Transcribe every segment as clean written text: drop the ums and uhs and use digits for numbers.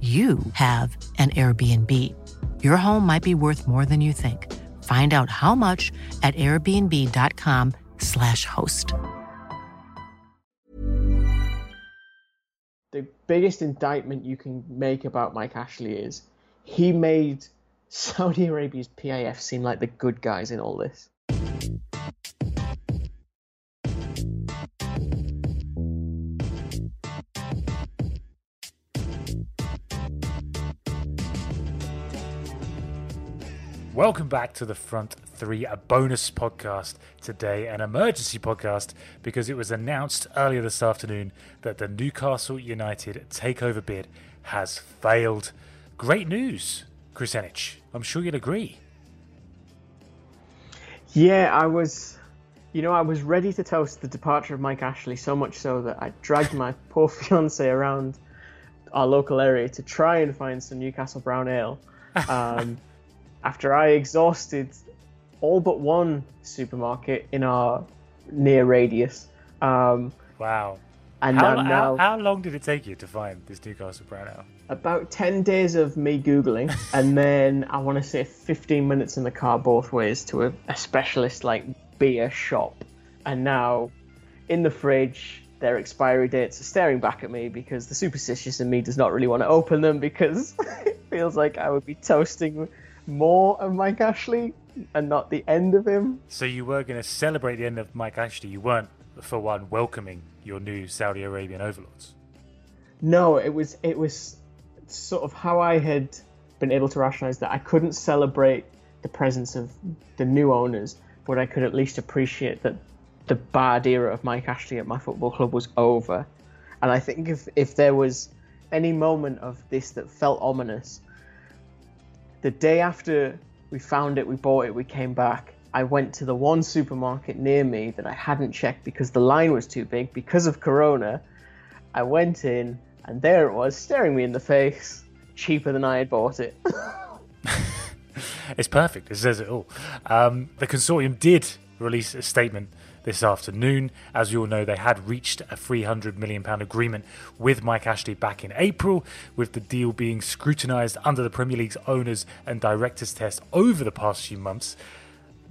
you have an Airbnb. Your home might be worth more than you think. Find out how much at airbnb.com/host. The biggest indictment you can make about Mike Ashley is he made Saudi Arabia's PIF seem like the good guys in all this. Welcome back to The Front 3, a bonus podcast today, an emergency podcast, because it was announced earlier this afternoon that the Newcastle United takeover bid has failed. Great news, Kris Heneage. I'm sure you'd agree. Yeah, I was ready to toast the departure of Mike Ashley, so much so that I dragged my poor fiancé around our local area to try and find some Newcastle brown ale. After I exhausted all but one supermarket in our near radius. Wow. And how long did it take you to find this Newcastle brown ale? About 10 days of me Googling, and then I want to say 15 minutes in the car both ways to a specialist like beer shop. And now in the fridge, their expiry dates are staring back at me because the superstitious in me does not really want to open them because it feels like I would be toasting more of Mike Ashley and not the end of him. So you were going to celebrate the end of Mike Ashley. You weren't, for one, welcoming your new Saudi Arabian overlords. No, it was sort of how I had been able to rationalise that I couldn't celebrate the presence of the new owners, but I could at least appreciate that the bad era of Mike Ashley at my football club was over. And I think if there was any moment of this that felt ominous, the day after we found it, we bought it, we came back, I went to the one supermarket near me that I hadn't checked because the line was too big because of Corona. I went in and there it was, staring me in the face, cheaper than I had bought it. It's perfect. It says it all. The consortium did release a statement this afternoon. As you all know, they had reached a £300 million agreement with Mike Ashley back in April, with the deal being scrutinised under the Premier League's owners and directors test over the past few months.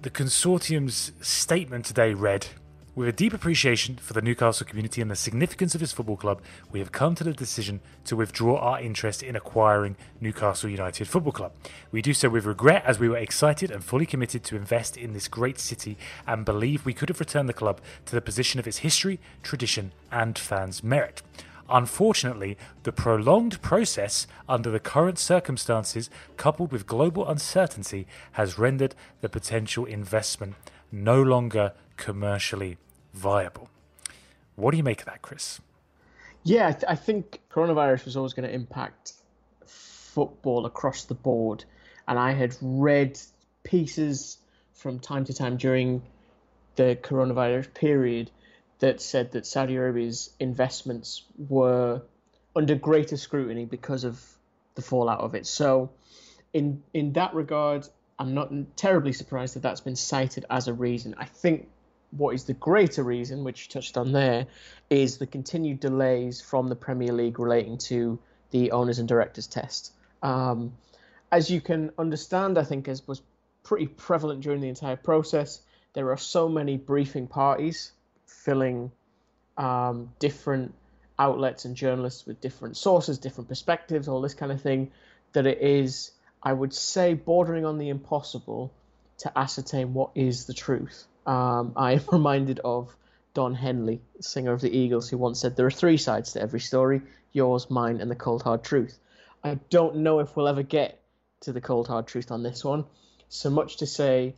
The consortium's statement today read, "With a deep appreciation for the Newcastle community and the significance of his football club, we have come to the decision to withdraw our interest in acquiring Newcastle United Football Club. We do so with regret as we were excited and fully committed to invest in this great city and believe we could have returned the club to the position of its history, tradition and fans' merit. Unfortunately, the prolonged process under the current circumstances, coupled with global uncertainty, has rendered the potential investment no longer commercially viable." What do you make of that, Kris? Yeah, I think coronavirus was always going to impact football across the board. And I had read pieces from time to time during the coronavirus period that said that Saudi Arabia's investments were under greater scrutiny because of the fallout of it. So in that regard, I'm not terribly surprised that that's been cited as a reason. I think what is the greater reason, which you touched on there, is the continued delays from the Premier League relating to the owners and directors test. As you can understand, I think as was pretty prevalent during the entire process, there are so many briefing parties filling different outlets and journalists with different sources, different perspectives, all this kind of thing, that it is, I would say, bordering on the impossible to ascertain what is the truth. I am reminded of Don Henley, singer of the Eagles, who once said, there are three sides to every story, yours, mine, and the cold hard truth. I don't know if we'll ever get to the cold hard truth on this one. So much to say,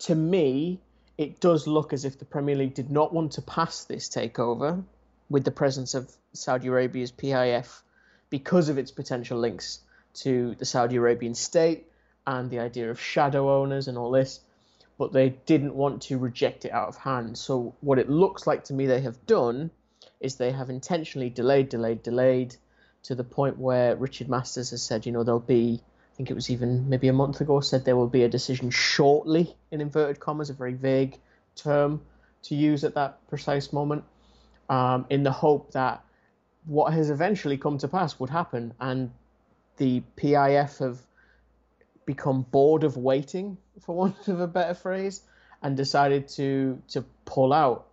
to me, it does look as if the Premier League did not want to pass this takeover with the presence of Saudi Arabia's PIF because of its potential links to the Saudi Arabian state and the idea of shadow owners and all this, but they didn't want to reject it out of hand. So what it looks like to me they have done is they have intentionally delayed to the point where Richard Masters has said, there'll be, I think it was even maybe a month ago, said there will be a decision shortly, in inverted commas, a very vague term to use at that precise moment, in the hope that what has eventually come to pass would happen. And the PIF have become bored of waiting, for want of a better phrase, and decided to pull out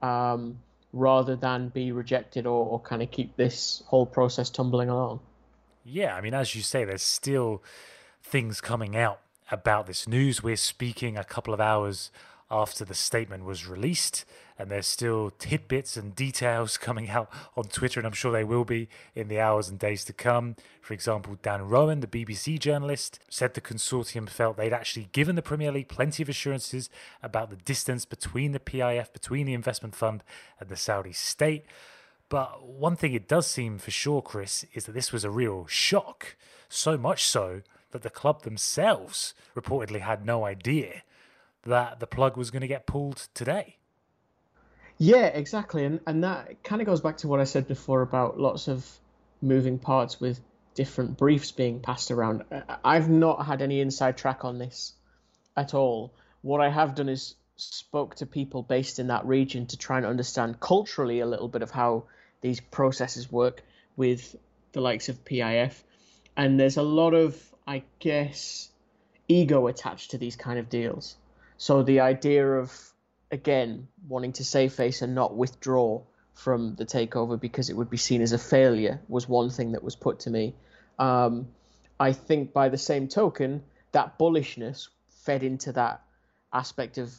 rather than be rejected or kind of keep this whole process tumbling along. Yeah, I mean, as you say, there's still things coming out about this news. We're speaking a couple of hours after the statement was released, and there's still tidbits and details coming out on Twitter, and I'm sure they will be in the hours and days to come. For example, Dan Rowan, the BBC journalist, said the consortium felt they'd actually given the Premier League plenty of assurances about the distance between the PIF, between the investment fund and the Saudi state. But one thing it does seem for sure, Kris, is that this was a real shock, so much so that the club themselves reportedly had no idea that the plug was going to get pulled today. Yeah, exactly. And that kind of goes back to what I said before about lots of moving parts with different briefs being passed around. I've not had any inside track on this at all. What I have done is spoke to people based in that region to try and understand culturally a little bit of how these processes work with the likes of PIF. And there's a lot of, I guess, ego attached to these kind of deals. So the idea of, again, wanting to save face and not withdraw from the takeover because it would be seen as a failure was one thing that was put to me. I think by the same token, that bullishness fed into that aspect of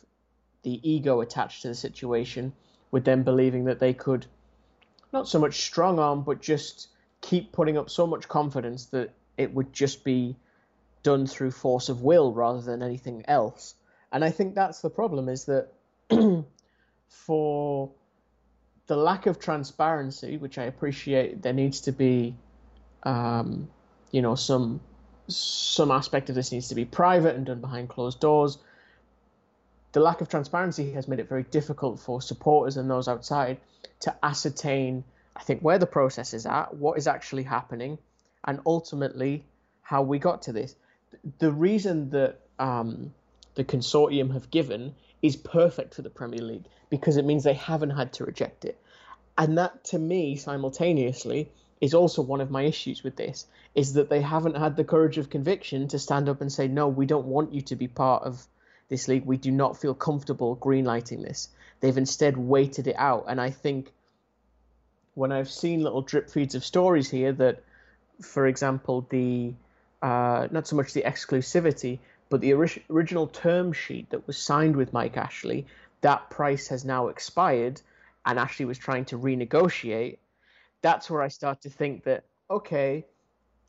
the ego attached to the situation, with them believing that they could not so much strong arm, but just keep putting up so much confidence that it would just be done through force of will rather than anything else. And I think that's the problem, is that for the lack of transparency, which I appreciate, there needs to be, some aspect of this needs to be private and done behind closed doors. The lack of transparency has made it very difficult for supporters and those outside to ascertain, I think, where the process is at, what is actually happening, and ultimately how we got to this. The reason that the consortium have given is perfect for the Premier League because it means they haven't had to reject it. And that, to me, simultaneously, is also one of my issues with this, is that they haven't had the courage of conviction to stand up and say, no, we don't want you to be part of this league. We do not feel comfortable greenlighting this. They've instead waited it out. And I think when I've seen little drip feeds of stories here that, for example, the not so much the exclusivity, but the original term sheet that was signed with Mike Ashley, that price has now expired and Ashley was trying to renegotiate. That's where I start to think that, okay,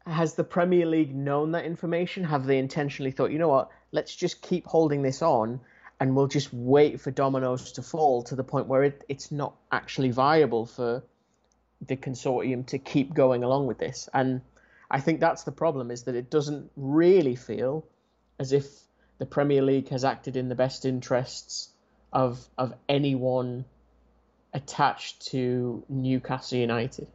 has the Premier League known that information? Have they intentionally thought, you know what, let's just keep holding this on and we'll just wait for dominoes to fall to the point where it's not actually viable for the consortium to keep going along with this. And I think that's the problem, is that it doesn't really feel as if the Premier League has acted in the best interests of anyone attached to Newcastle United.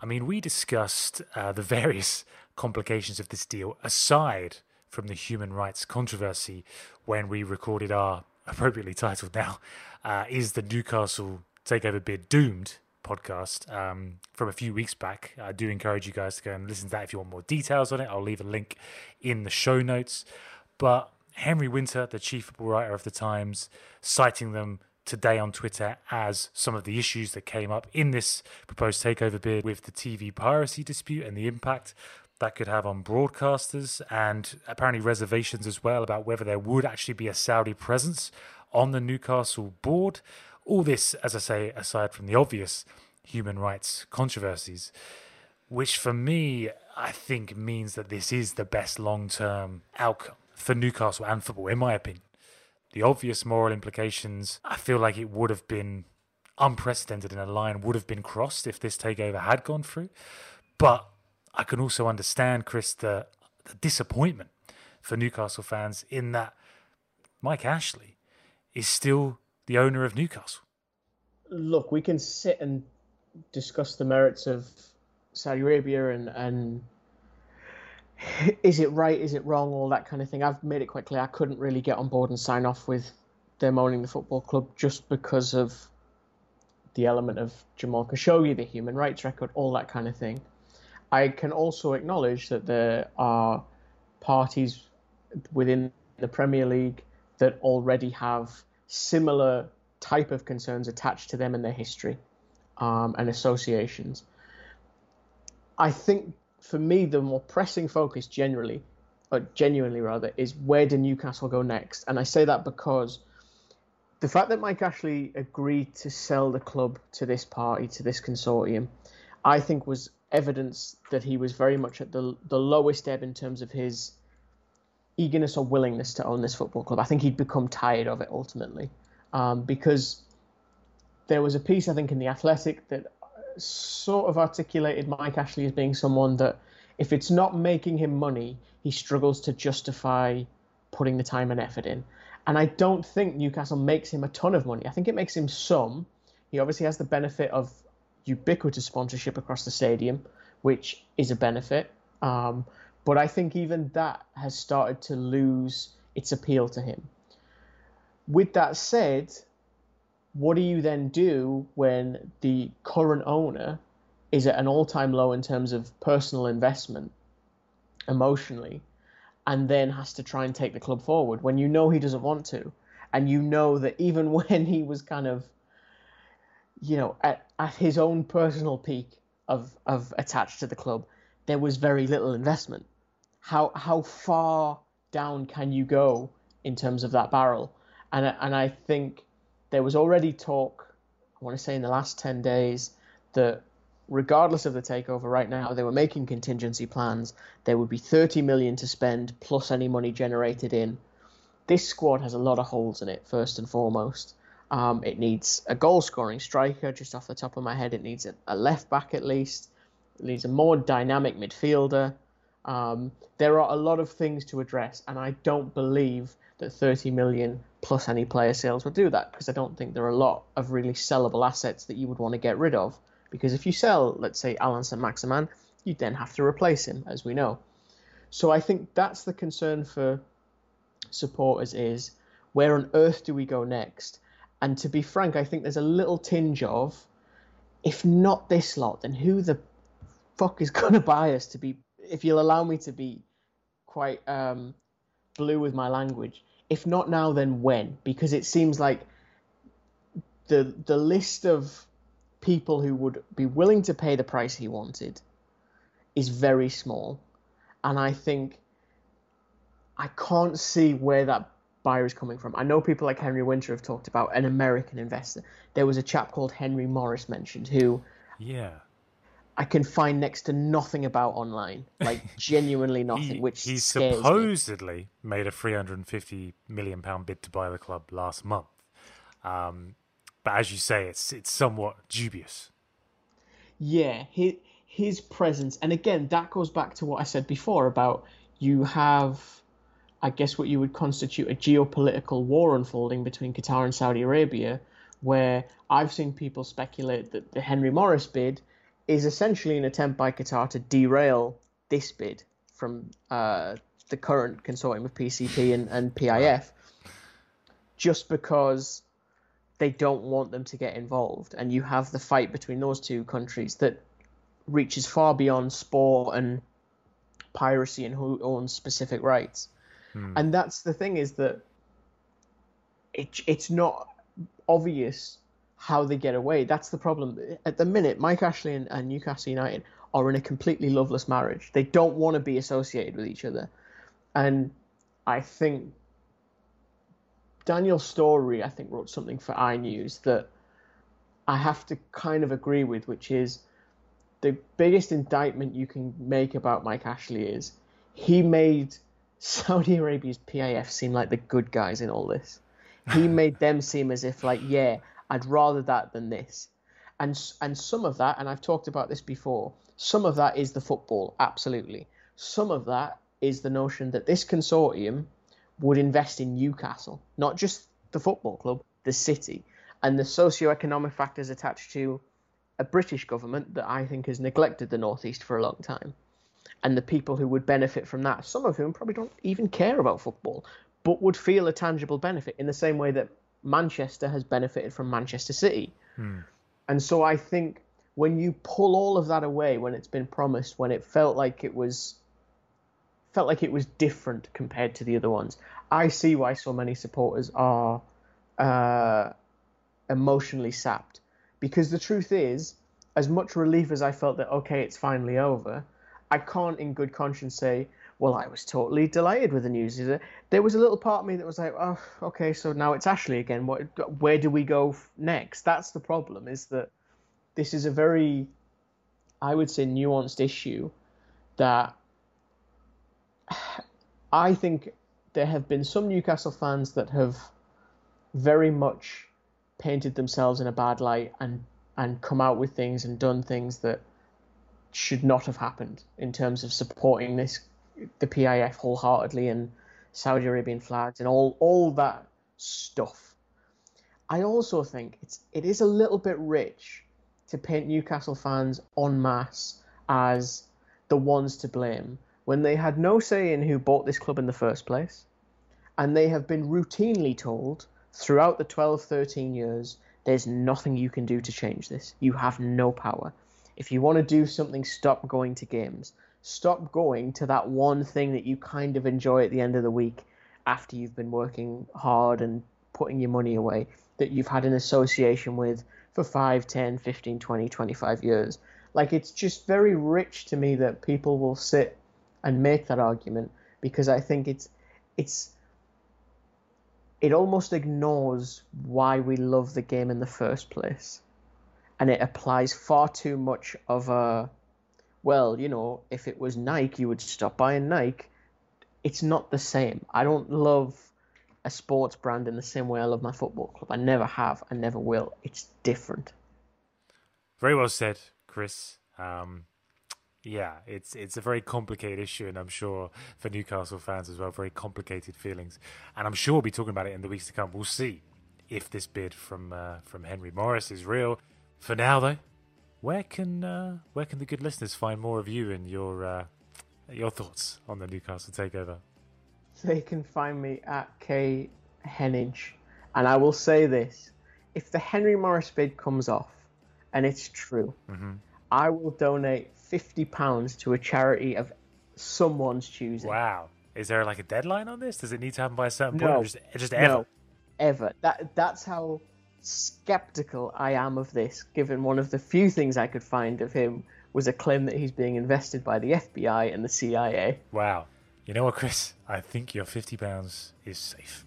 I mean, we discussed the various complications of this deal, aside from the human rights controversy, when we recorded our, appropriately titled now, Is the Newcastle Takeover Bid Doomed? Podcast from a few weeks back. I do encourage you guys to go and listen to that if you want more details on it. I'll leave a link in the show notes. But Henry Winter, the chief writer of The Times, citing them today on Twitter as some of the issues that came up in this proposed takeover bid with the TV piracy dispute and the impact that could have on broadcasters, and apparently reservations as well about whether there would actually be a Saudi presence on the Newcastle board. All this, as I say, aside from the obvious human rights controversies, which for me, I think means that this is the best long-term outcome for Newcastle and football, in my opinion. The obvious moral implications, I feel like it would have been unprecedented, and a line would have been crossed if this takeover had gone through. But I can also understand, Kris, the disappointment for Newcastle fans in that Mike Ashley is still the owner of Newcastle. Look, we can sit and discuss the merits of Saudi Arabia and is it right, is it wrong, all that kind of thing. I've made it quickly. I couldn't really get on board and sign off with them owning the football club just because of the element of Jamal Khashoggi, the human rights record, all that kind of thing. I can also acknowledge that there are parties within the Premier League that already have similar type of concerns attached to them and their history and associations. I think for me, the more pressing focus genuinely, is where do Newcastle go next? And I say that because the fact that Mike Ashley agreed to sell the club to this party, to this consortium, I think was evidence that he was very much at the lowest ebb in terms of his eagerness or willingness to own this football club. I think he'd become tired of it ultimately, because there was a piece, I think, in The Athletic that sort of articulated Mike Ashley as being someone that if it's not making him money, he struggles to justify putting the time and effort in. And I don't think Newcastle makes him a ton of money. I think it makes him some. He obviously has the benefit of ubiquitous sponsorship across the stadium, which is a benefit. But I think even that has started to lose its appeal to him. With that said, what do you then do when the current owner is at an all-time low in terms of personal investment, emotionally, and then has to try and take the club forward when you know he doesn't want to? And you know that even when he was kind of, you know, at his own personal peak of attached to the club, there was very little investment. How far down can you go in terms of that barrel? And I think there was already talk, I want to say in the last 10 days, that regardless of the takeover right now, they were making contingency plans. There would be 30 million to spend plus any money generated in. This squad has a lot of holes in it, first and foremost. It needs a goal-scoring striker, just off the top of my head. It needs a left-back at least. It needs a more dynamic midfielder. There are a lot of things to address, and I don't believe that 30 million plus any player sales would do that, because I don't think there are a lot of really sellable assets that you would want to get rid of. Because if you sell, let's say, Alan St. Maximin, you then have to replace him, as we know. So I think that's the concern for supporters, is where on earth do we go next? And to be frank, I think there's a little tinge of, if not this lot, then who the fuck is going to buy us, to be, if you'll allow me to be quite blue with my language. If not now, then when? Because it seems like the list of people who would be willing to pay the price he wanted is very small. And I think I can't see where that buyer is coming from. I know people like Henry Winter have talked about an American investor. There was a chap called Henry Morris mentioned who I can find next to nothing about online, like genuinely nothing, which he supposedly made a £350 million bid to buy the club last month. But as you say, it's somewhat dubious. Yeah, his presence. And again, that goes back to what I said before about you have, I guess, what you would constitute a geopolitical war unfolding between Qatar and Saudi Arabia, where I've seen people speculate that the Henry Morris bid is essentially an attempt by Qatar to derail this bid from the current consortium of PCP and PIF, just because they don't want them to get involved. And you have the fight between those two countries that reaches far beyond sport and piracy and who owns specific rights. And that's the thing, is that it's not obvious how they get away. That's the problem. At the minute, Mike Ashley and Newcastle United are in a completely loveless marriage. They don't want to be associated with each other. And I think Daniel Storey, wrote something for iNews that I have to kind of agree with, which is the biggest indictment you can make about Mike Ashley is he made Saudi Arabia's PIF seem like the good guys in all this. He made them seem as if, like, yeah, I'd rather that than this. And some of that, and I've talked about this before, some of that is the football, absolutely. Some of that is the notion that this consortium would invest in Newcastle, not just the football club, the city, and the socioeconomic factors attached to a British government that I think has neglected the Northeast for a long time, and the people who would benefit from that, some of whom probably don't even care about football, but would feel a tangible benefit in the same way that Manchester has benefited from Manchester City. And so I think when you pull all of that away, when it's been promised, when it felt like it was different compared to the other ones, I see why so many supporters are emotionally sapped. Because the truth is, as much relief as I felt that, okay, it's finally over, I can't in good conscience say, well, I was totally delighted with the news. There was a little part of me that was like, oh, okay, so now it's Ashley again. Where do we go next? That's the problem, is that this is a very, I would say, nuanced issue that I think there have been some Newcastle fans that have very much painted themselves in a bad light and come out with things and done things that should not have happened in terms of supporting this, the PIF wholeheartedly and Saudi Arabian flags and all that stuff. I also think it is a little bit rich to paint Newcastle fans en masse as the ones to blame, when they had no say in who bought this club in the first place, and they have been routinely told throughout the 12, 13 years, there's nothing you can do to change this. You have no power. If you want to do something, stop going to games. Stop going to that one thing that you kind of enjoy at the end of the week after you've been working hard and putting your money away that you've had an association with for 5, 10, 15, 20, 25 years. Like, it's just very rich to me that people will sit and make that argument, because I think it almost ignores why we love the game in the first place, and it applies far too much of a, well, you know, if it was Nike, you would stop buying Nike. It's not the same. I don't love a sports brand in the same way I love my football club. I never have. I never will. It's different. Very well said, Kris. Yeah, it's a very complicated issue, and I'm sure for Newcastle fans as well, very complicated feelings. And I'm sure we'll be talking about it in the weeks to come. We'll see if this bid from Henry Morris is real. For now, though, where can the good listeners find more of you and your thoughts on the Newcastle takeover? They can find me at K Heneage, and I will say this: if the Henry Morris bid comes off, and it's true, I will donate £50 to a charity of someone's choosing. Wow. Is there like a deadline on this? Does it need to happen by a certain point? Or just ever? No, ever. That's how skeptical I am of this, given one of the few things I could find of him was a claim that he's being invested by the FBI and the CIA. Wow. You know what, Kris? I think your £50 is safe.